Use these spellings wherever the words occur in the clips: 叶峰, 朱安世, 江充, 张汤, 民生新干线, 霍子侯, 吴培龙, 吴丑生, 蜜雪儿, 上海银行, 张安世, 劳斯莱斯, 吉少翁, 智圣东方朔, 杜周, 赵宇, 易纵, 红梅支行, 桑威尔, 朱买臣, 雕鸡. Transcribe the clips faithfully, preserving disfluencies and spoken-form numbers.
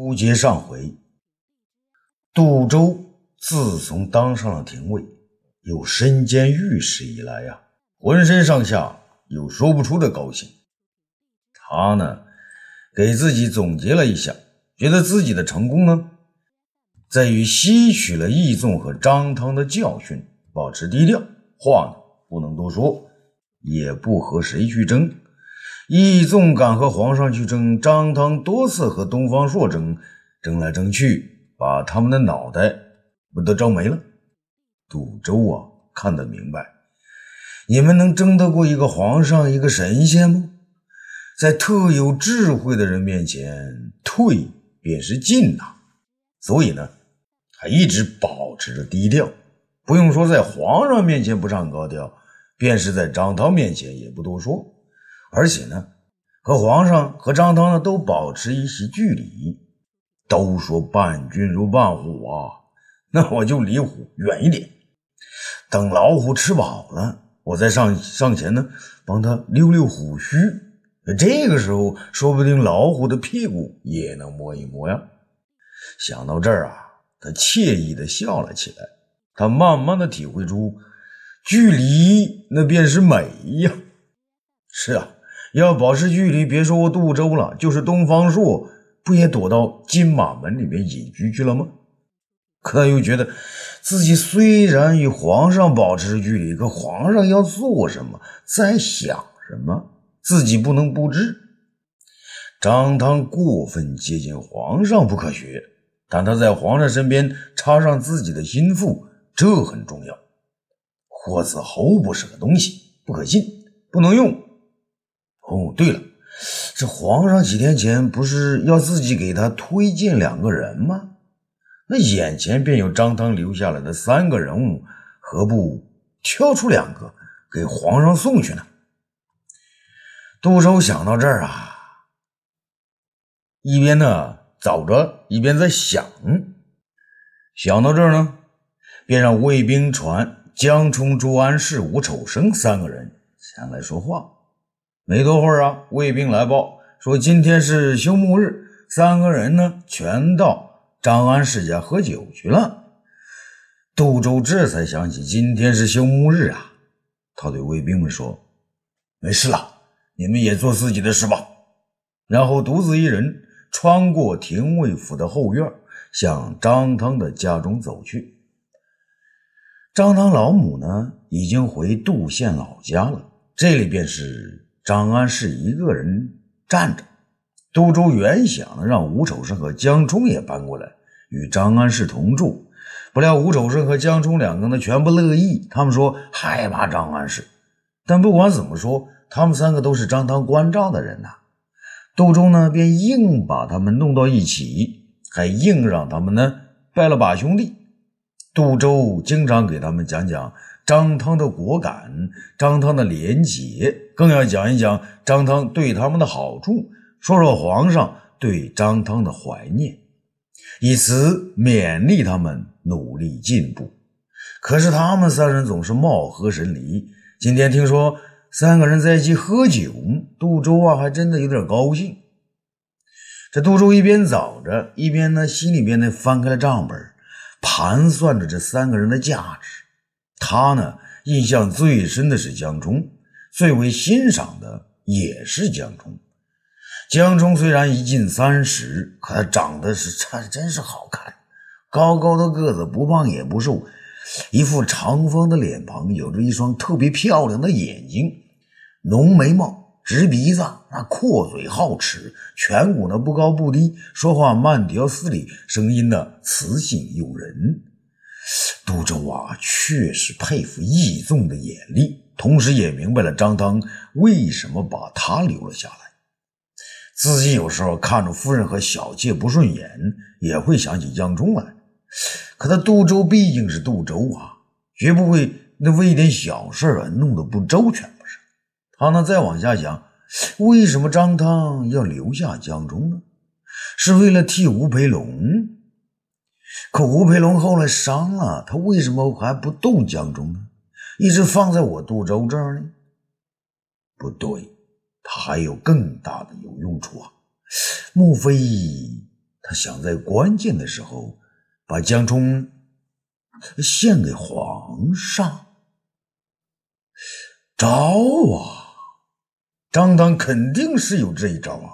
书接上回，杜周自从当上了廷尉，又身兼御史以来呀、啊，浑身上下有说不出的高兴。他呢，给自己总结了一下，觉得自己的成功呢，在于吸取了易纵和张汤的教训，保持低调，话呢不能多说，也不和谁去争。易纵敢和皇上去争，张汤多次和东方朔争，争来争去，把他们的脑袋不都争没了。杜周啊，看得明白，你们能争得过一个皇上、一个神仙吗？在特有智慧的人面前，退便是进呐、啊。所以呢，他一直保持着低调，不用说，在皇上面前不唱高调，便是在张汤面前也不多说。而且呢，和皇上和张汤呢都保持一些距离。都说伴君如伴虎啊，那我就离虎远一点，等老虎吃饱了，我再上上前呢帮他溜溜虎须，这个时候说不定老虎的屁股也能摸一摸呀。想到这儿啊，他惬意地笑了起来。他慢慢地体会出，距离那便是美呀。是啊，要保持距离，别说杜周了，就是东方朔不也躲到金马门里面隐居去了吗？可他又觉得自己虽然与皇上保持距离，可皇上要做什么，在想什么，自己不能不知。张汤过分接近皇上不可学，但他在皇上身边插上自己的心腹，这很重要。霍子侯不是个东西，不可信，不能用。哦，对了，这皇上几天前不是要自己给他推荐两个人吗？那眼前便有张汤留下来的三个人物，何不挑出两个给皇上送去呢？杜周想到这儿啊，一边呢找着，一边在想。想到这儿呢，便让卫兵传江充、朱安世、吴丑生三个人前来说话。没多会儿啊，卫兵来报说今天是休沐日，三个人呢全到张安世家喝酒去了。杜周这才想起今天是休沐日啊，他对卫兵们说：“没事了，你们也做自己的事吧。”然后独自一人穿过廷尉府的后院，向张汤的家中走去。张汤老母呢已经回杜县老家了，这里便是张安世一个人站着。杜周原想让吴丑生和江充也搬过来与张安世同住，不料吴丑生和江充两个呢全不乐意，他们说害怕张安世。但不管怎么说，他们三个都是张汤关照的人呐、啊。杜周呢便硬把他们弄到一起，还硬让他们呢拜了把兄弟。杜周经常给他们讲讲张汤的果敢，张汤的廉洁，更要讲一讲张汤对他们的好处，说说皇上对张汤的怀念，以此勉励他们努力进步。可是他们三人总是貌合神离，今天听说三个人在一起喝酒，杜周啊还真的有点高兴。这杜周一边找着，一边呢心里边呢翻开了账本，盘算着这三个人的价值。他呢印象最深的是江充，最为欣赏的也是江充。江充虽然一近三十，可他长得是真是好看，高高的个子，不胖也不瘦，一副长方的脸庞，有着一双特别漂亮的眼睛，浓眉毛，直鼻子，那阔嘴好齿，颧骨呢不高不低，说话慢条斯理，声音呢磁性诱人。杜周啊确实佩服易纵的眼力，同时也明白了张汤为什么把他留了下来。自己有时候看着夫人和小妾不顺眼，也会想起江充来，可他杜周毕竟是杜周啊，绝不会那为一点小事啊弄得不周全不是。他呢再往下想，为什么张汤要留下江充呢？是为了替吴培龙？可吴培龙后来伤了，他为什么还不动江充呢？一直放在我杜周这儿呢？不对，他还有更大的有用处啊！莫非他想在关键的时候把江充献给皇上。招啊，张当肯定是有这一招啊，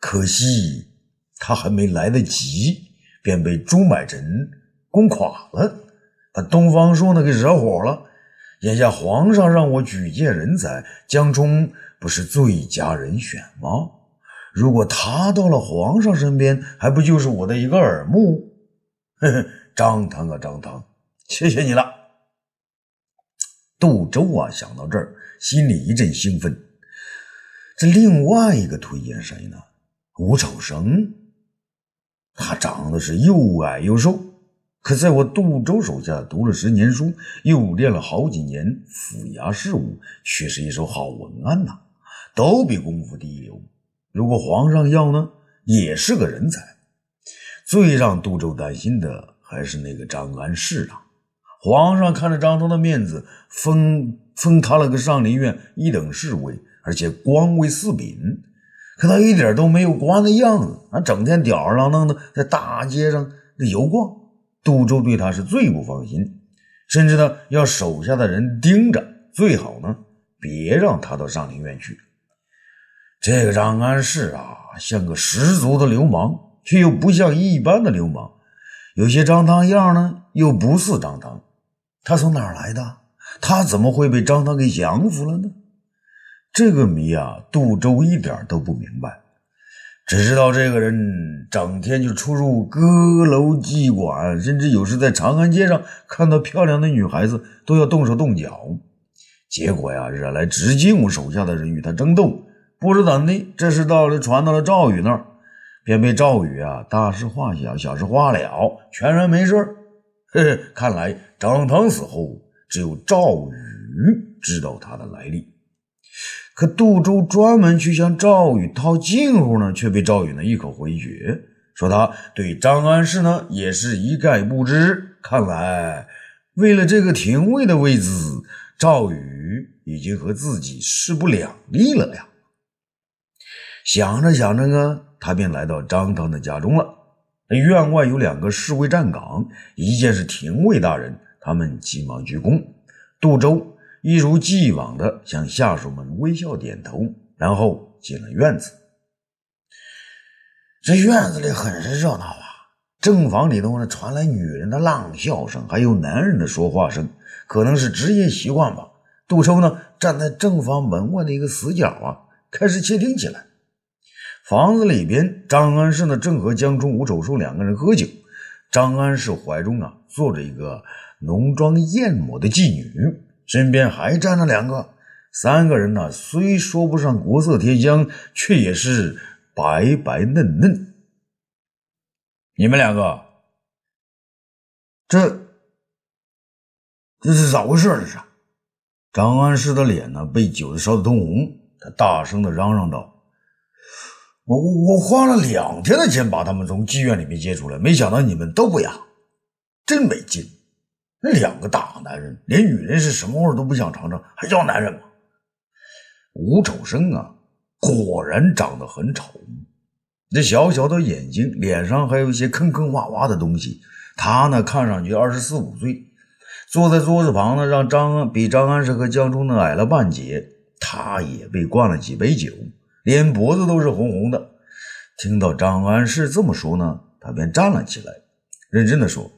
可惜他还没来得及，便被朱买臣攻垮了，把东方朔呢给惹火了。眼下皇上让我举荐人才，江充不是最佳人选吗？如果他到了皇上身边，还不就是我的一个耳目？呵呵，张唐啊张唐，谢谢你了。杜周啊想到这儿，心里一阵兴奋。这另外一个推荐谁呢？吴丑绳，他长得是又矮又瘦，可在我杜周手下读了十年书，又练了好几年府衙事务，却是一手好文案呐、啊，都比功夫第一流。如果皇上要呢，也是个人才。最让杜周担心的还是那个张安世啊。皇上看着张冲的面子，封封他了个上林院一等侍卫，而且官位四品。可他一点都没有官的样子，他整天吊儿郎当的在大街上游逛。杜周对他是最不放心，甚至呢要手下的人盯着，最好呢别让他到上林院去。这个张安世啊，像个十足的流氓，却又不像一般的流氓，有些张汤样呢又不似张汤。他从哪儿来的？他怎么会被张汤给降服了呢？这个谜啊，杜周一点都不明白，只知道这个人整天就出入歌楼妓馆，甚至有时在长安街上看到漂亮的女孩子都要动手动脚。结果呀，惹来直进武手下的人与他争斗，不知怎的，这事到了传到了赵宇那儿，便被赵宇啊大事化小，小事化了，全然没事。呵呵，看来张汤死后，只有赵宇知道他的来历。可杜周专门去向赵宇套近乎呢，却被赵宇呢一口回绝，说他对张安世呢也是一概不知。看来为了这个廷尉的位子，赵宇已经和自己势不两立了呀。想着想着呢，他便来到张汤的家中了。院外有两个侍卫站岗，一件是廷尉大人，他们急忙鞠躬。杜周一如既往地向下属们微笑点头，然后进了院子。这院子里很是热闹啊，正房里头呢传来女人的浪笑声，还有男人的说话声，可能是职业习惯吧。杜周呢站在正房门外的一个死角啊，开始窃听起来。房子里边，张安世呢正和江冲、吴丑树两个人喝酒。张安世怀中啊坐着一个浓妆艳抹的妓女，身边还站着两个，三个人呢、啊，虽说不上国色天香，却也是白白嫩嫩。你们两个，这这是咋回事这是？张安世的脸呢，被酒烧得通红，他大声的嚷嚷道：“我我我花了两天的钱把他们从妓院里面接出来，没想到你们都不雅，真没劲。”那两个大男人连女人是什么味都不想尝尝，还叫男人吗？吴丑生啊果然长得很丑，这小小的眼睛，脸上还有一些坑坑洼洼的东西。他呢看上去二十四五岁，坐在桌子旁呢让张比张安世和江冲呢矮了半截，他也被灌了几杯酒，连脖子都是红红的。听到张安世这么说呢，他便站了起来，认真的说：“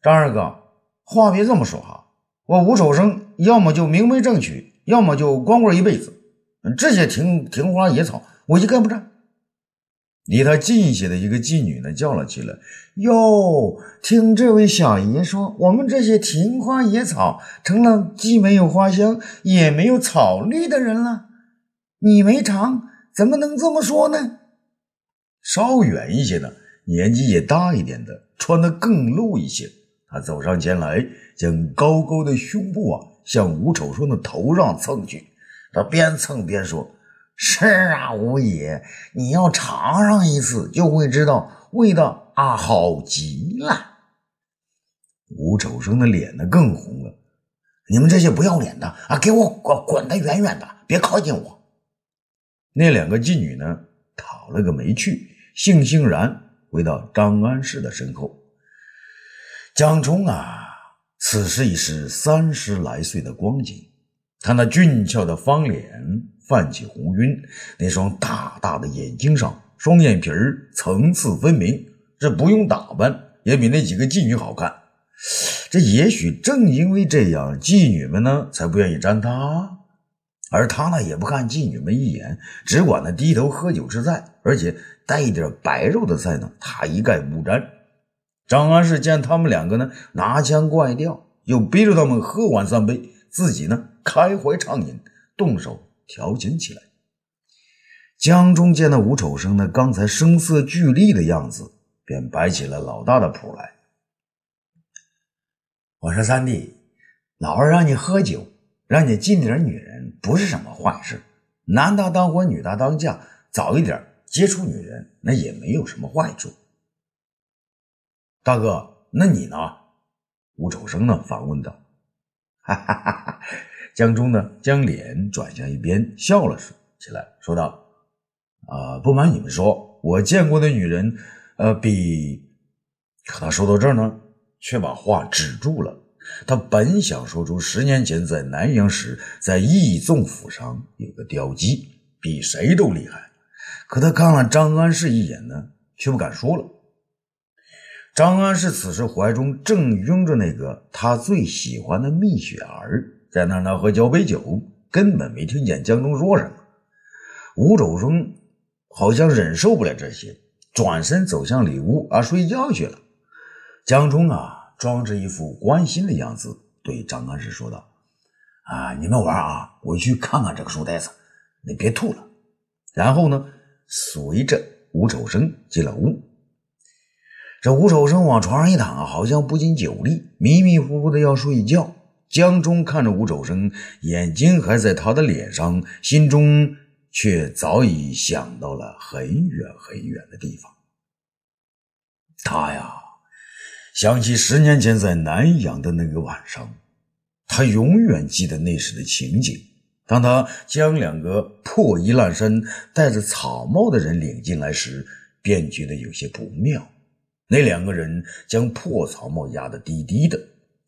张二哥，话别这么说哈，我吴丑生要么就明媒正娶，要么就光棍一辈子，这些庭庭花野草我一概不沾。”离他近些的一个妓女呢叫了起来：“哟，听这位小爷说，我们这些庭花野草成了既没有花香也没有草绿的人了，你没尝怎么能这么说呢？”稍远一些的，年纪也大一点的，穿得更露一些，他走上前来，将高高的胸部啊向吴丑生的头上蹭去。他边蹭边说：“是啊，吴爷，你要尝上一次就会知道味道啊，好极了。”吴丑生的脸呢更红了：“你们这些不要脸的啊，给我滚滚得远远的，别靠近我。”那两个妓女呢讨了个没趣，悻悻然回到张安石的身后。蒋冲啊，此时已是三十来岁的光景，他那俊俏的方脸泛起红晕，那双大大的眼睛上双眼皮儿层次分明，这不用打扮也比那几个妓女好看。这也许正因为这样，妓女们呢才不愿意沾他，而他呢也不看妓女们一眼，只管呢低头喝酒吃菜，而且带一点白肉的菜呢他一概不沾。张安石见他们两个呢拿腔怪调，又逼着他们喝完三杯，自己呢开怀畅饮，动手调情起来。江中见那吴丑生呢刚才声色俱厉的样子，便摆起了老大的谱来。我说三弟，老二让你喝酒，让你进点女人，不是什么坏事，男大当婚，女大当嫁，早一点接触女人，那也没有什么坏处。大哥，那你呢？吴丑生呢反问道。哈哈哈哈，江中呢将脸转向一边，笑了起来，说道，呃不瞒你们说，我见过的女人呃比……可他说到这儿呢却把话止住了。他本想说出十年前在南阳时在义纵府上有个雕鸡比谁都厉害，可他看了张安世一眼呢却不敢说了。张安世此时怀中正拥着那个他最喜欢的蜜雪儿，在那儿呢喝交杯酒，根本没听见江中说什么。吴丑生好像忍受不了这些，转身走向里屋啊睡觉去了。江中啊装着一副关心的样子，对张安石说道，啊你们玩啊，我去看看这个书呆子，你别吐了。然后呢随着吴丑生进了屋。这吴丑生往床上一躺啊，好像不尽酒力，迷迷糊糊的要睡觉。江中看着吴丑生，眼睛还在他的脸上，心中却早已想到了很远很远的地方。他呀想起十年前在南阳的那个晚上，他永远记得那时的情景。当他将两个破衣烂衫戴着草帽的人领进来时，便觉得有些不妙。那两个人将破草帽压得低低的，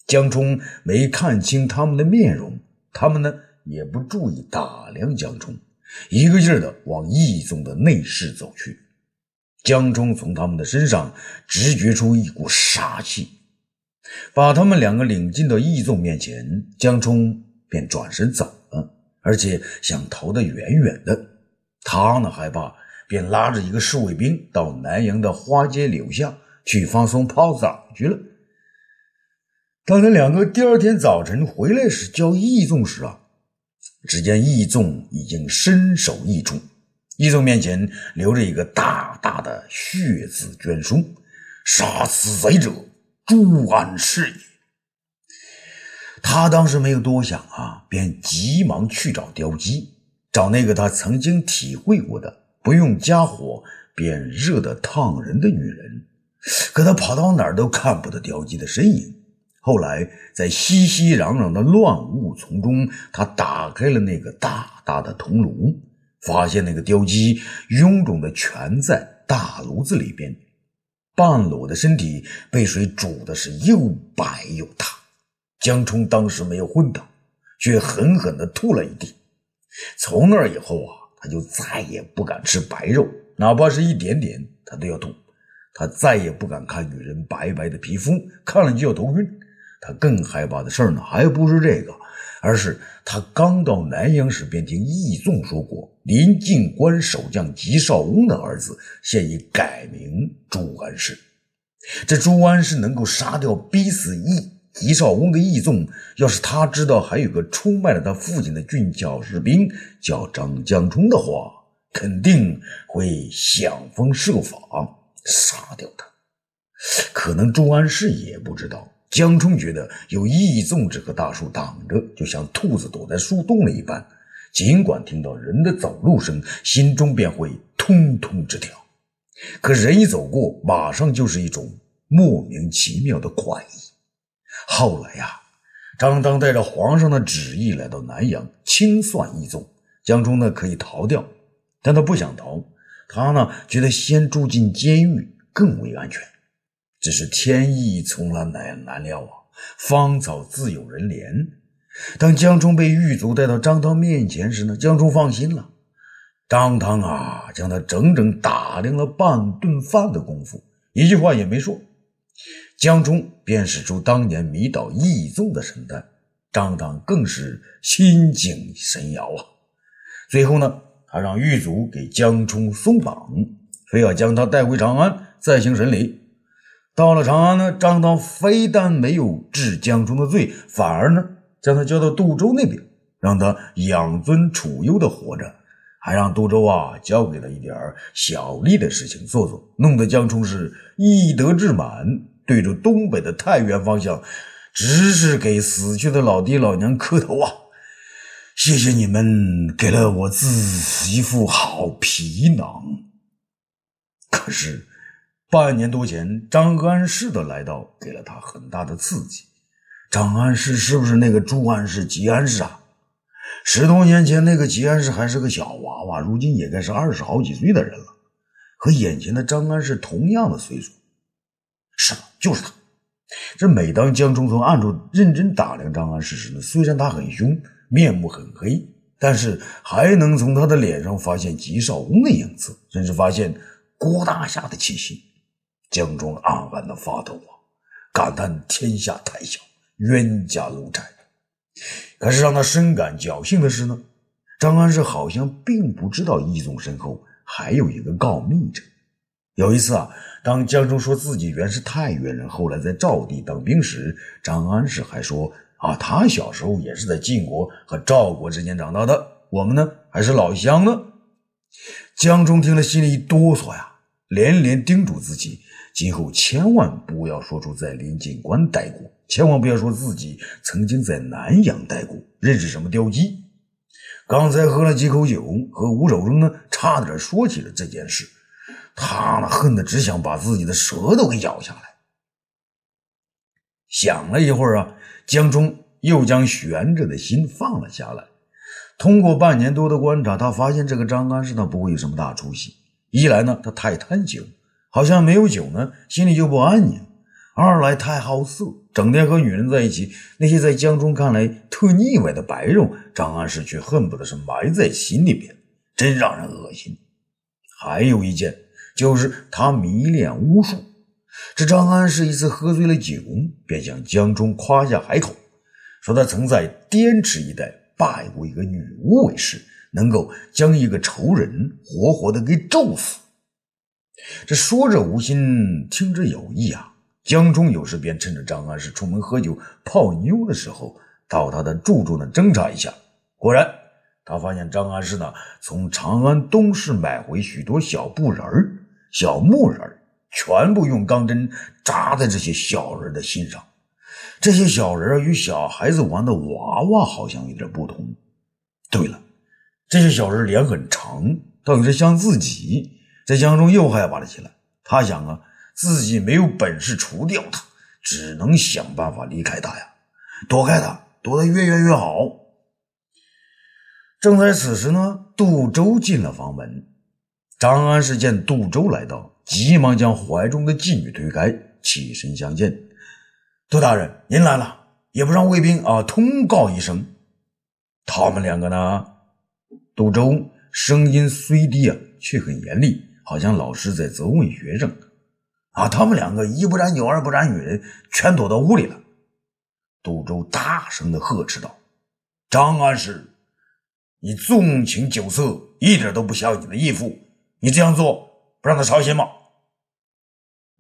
江冲没看清他们的面容，他们呢也不注意打量江冲，一个劲儿的往义纵的内室走去。江冲从他们的身上直觉出一股杀气，把他们两个领进到义纵面前，江冲便转身走了，而且想逃得远远的。他呢害怕，便拉着一个侍卫兵到南阳的花街柳下去放松泡澡去了。当他两个第二天早晨回来时，叫义纵时啊，只见义纵已经身首异处，义纵面前留着一个大大的血字捐书，杀死贼者诛安是也。他当时没有多想啊，便急忙去找雕鸡，找那个他曾经体会过的不用加火便热得烫人的女人，可他跑到哪儿都看不到雕鸡的身影。后来在熙熙攘攘的乱雾丛中，他打开了那个大大的铜炉，发现那个雕鸡臃肿的蜷在大炉子里边，半裸的身体被水煮的是又白又大。江冲当时没有昏倒，却狠狠地吐了一地。从那以后啊，他就再也不敢吃白肉，哪怕是一点点他都要吐。他再也不敢看女人白白的皮肤，看了就要头晕。他更害怕的事儿呢，还不是这个，而是他刚到南阳时便听义纵说过，临近关守将吉少翁的儿子现已改名朱安世。这朱安世能够杀掉逼死义吉少翁的义纵，要是他知道还有个出卖了他父亲的俊俏士兵叫张江冲的话，肯定会想方设法杀掉他。可能朱安世也不知道，江冲觉得有义纵这棵大树挡着，就像兔子躲在树洞里一般，尽管听到人的走路声，心中便会通通直跳。可人一走过，马上就是一种莫名其妙的快意。后来呀，张当带着皇上的旨意来到南阳，清算义纵，江冲呢可以逃掉，但他不想逃，他呢觉得先住进监狱更为安全。只是天意从来难难料啊，芳草自有人怜。当江冲被狱卒带到张汤面前时呢，江冲放心了。张汤啊，将他整整打量了半顿饭的功夫，一句话也没说。江冲便使出当年迷倒义纵的神态，张汤更是心惊神摇啊。最后呢，他让狱卒给江冲松绑，非要将他带回长安再行审理。到了长安呢，张汤非但没有治江冲的罪，反而呢将他交到杜周那边，让他养尊处优的活着，还让杜周啊交给了一点小利的事情做做，弄得江冲是一得志满，对着东北的太原方向只是给死去的老爹老娘磕头啊，谢谢你们给了我自己一副好皮囊。可是半年多前张安世的来到给了他很大的刺激。张安世是不是那个朱安世吉安世啊？十多年前那个吉安世还是个小娃娃，如今也该是二十好几岁的人了，和眼前的张安世同样的岁数。是的，就是他。这每当江冲从暗处认真打量张安世时呢，虽然他很凶，面目很黑，但是还能从他的脸上发现吉少翁的影子，甚至发现郭大侠的气息。江冲暗暗的发抖啊，感叹天下太小，冤家路窄。可是让他深感侥幸的是呢，张安世好像并不知道义纵身后还有一个告密者。有一次啊，当江冲说自己原是太原人，后来在赵地当兵时，张安世还说啊，他小时候也是在晋国和赵国之间长大的，我们呢还是老乡呢。江冲听了心里一哆嗦呀，连连叮嘱自己今后千万不要说出在临近关待过，千万不要说自己曾经在南阳待过，认识什么雕鸡。刚才喝了几口酒，和吴守生呢差点说起了这件事，他呢恨得只想把自己的舌头给咬下来。想了一会儿啊，江冲又将悬着的心放了下来。通过半年多的观察，他发现这个张安世呢不会有什么大出息。一来呢他太贪酒，好像没有酒呢心里就不安宁；二来太好色，整天和女人在一起，那些在江冲看来特腻歪的白肉，张安世却恨不得是埋在心里边，真让人恶心。还有一件就是他迷恋巫术。这张安世一次喝醉了酒，便向江冲夸下海口，说他曾在滇池一带拜过一个女巫为师，能够将一个仇人活活的给咒死。这说者无心，听者有意啊。江冲有时便趁着张安世出门喝酒泡妞的时候，到他的住处呢侦查一下。果然他发现张安世呢从长安东市买回许多小布人儿、小木人儿，全部用钢针扎在这些小人的心上。这些小人与小孩子玩的娃娃好像有点不同。对了，这些小人脸很长，倒有些像自己。这江冲又害怕了起来，他想啊，自己没有本事除掉他，只能想办法离开他呀，躲开他，躲得越远越好。正在此时呢，杜周进了房门。张安世见杜周来到，急忙将怀中的妓女推开，起身相见。杜大人，您来了，也不让卫兵啊通告一声。他们两个呢，杜周声音虽低啊，却很严厉，好像老师在责问学生啊。他们两个一不沾酒，二不沾女人，全躲到屋里了。杜周大声地呵斥道：“张安世，你纵情酒色，一点都不像你的义父，你这样做不让他操心吗？”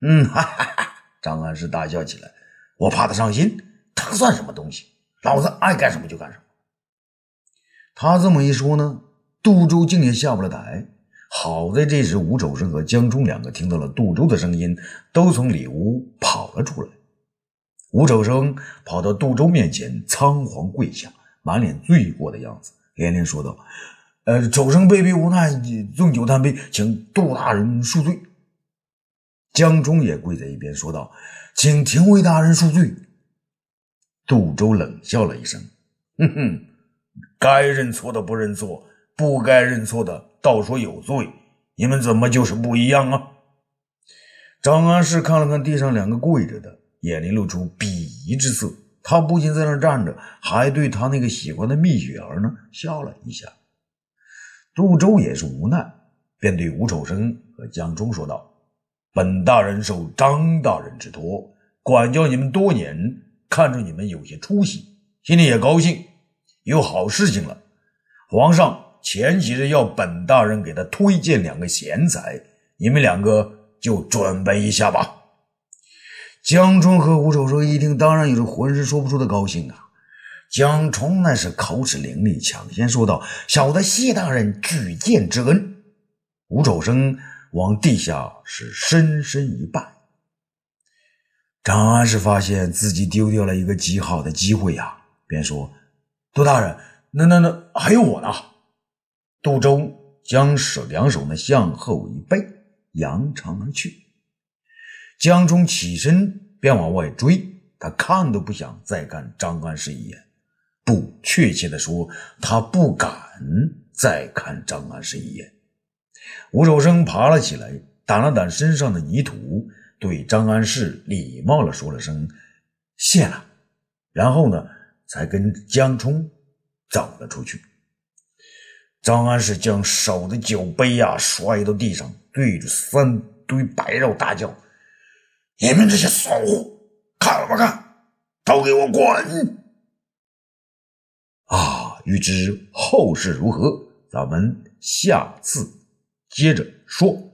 嗯，哈哈哈！张安世大笑起来：“我怕他伤心，他算什么东西？老子爱干什么就干什么。”他这么一说呢，杜周竟也下不了台。好在这时吴守生和江冲两个听到了杜周的声音，都从里屋跑了出来。吴守生跑到杜周面前，仓皇跪下，满脸罪过的样子，连连说道：“呃，守生被逼无奈，纵酒贪杯，请杜大人恕罪。”江冲也跪在一边说道：“请廷尉大人恕罪。”杜周冷笑了一声：“哼哼，该认错的不认错，不该认错的倒说有罪，你们怎么就是不一样啊？”张安世看了看地上两个跪着的，眼里露出鄙夷之色。他不仅在那站着，还对他那个喜欢的蜜雪儿呢笑了一下。杜周也是无奈，便对吴丑生和江中说道：“本大人受张大人之托，管教你们多年，看着你们有些出息，心里也高兴，有好事情了。皇上前几日要本大人给他推荐两个贤才，你们两个就准备一下吧。”江冲和吴丑生一听，当然有着浑身说不出的高兴啊。江冲那是口齿伶俐，抢先说道：“小的谢大人举荐之恩。”吴丑生往地下是深深一拜。张安世发现自己丢掉了一个极好的机会啊，便说：“杜大人，那那那还有我呢。”杜周将手两手呢向后一背，扬长而去。江冲起身便往外追，他看都不想再看张安世一眼，不，确切的说，他不敢再看张安世一眼。吴守生爬了起来，掸了掸身上的泥土，对张安世礼貌了说了声谢了，然后呢才跟江冲走了出去。张安世将手的酒杯啊摔到地上，对着三堆白肉大叫：“你们这些骚货，看了不看？都给我滚！”啊，欲知后事如何，咱们下次接着说。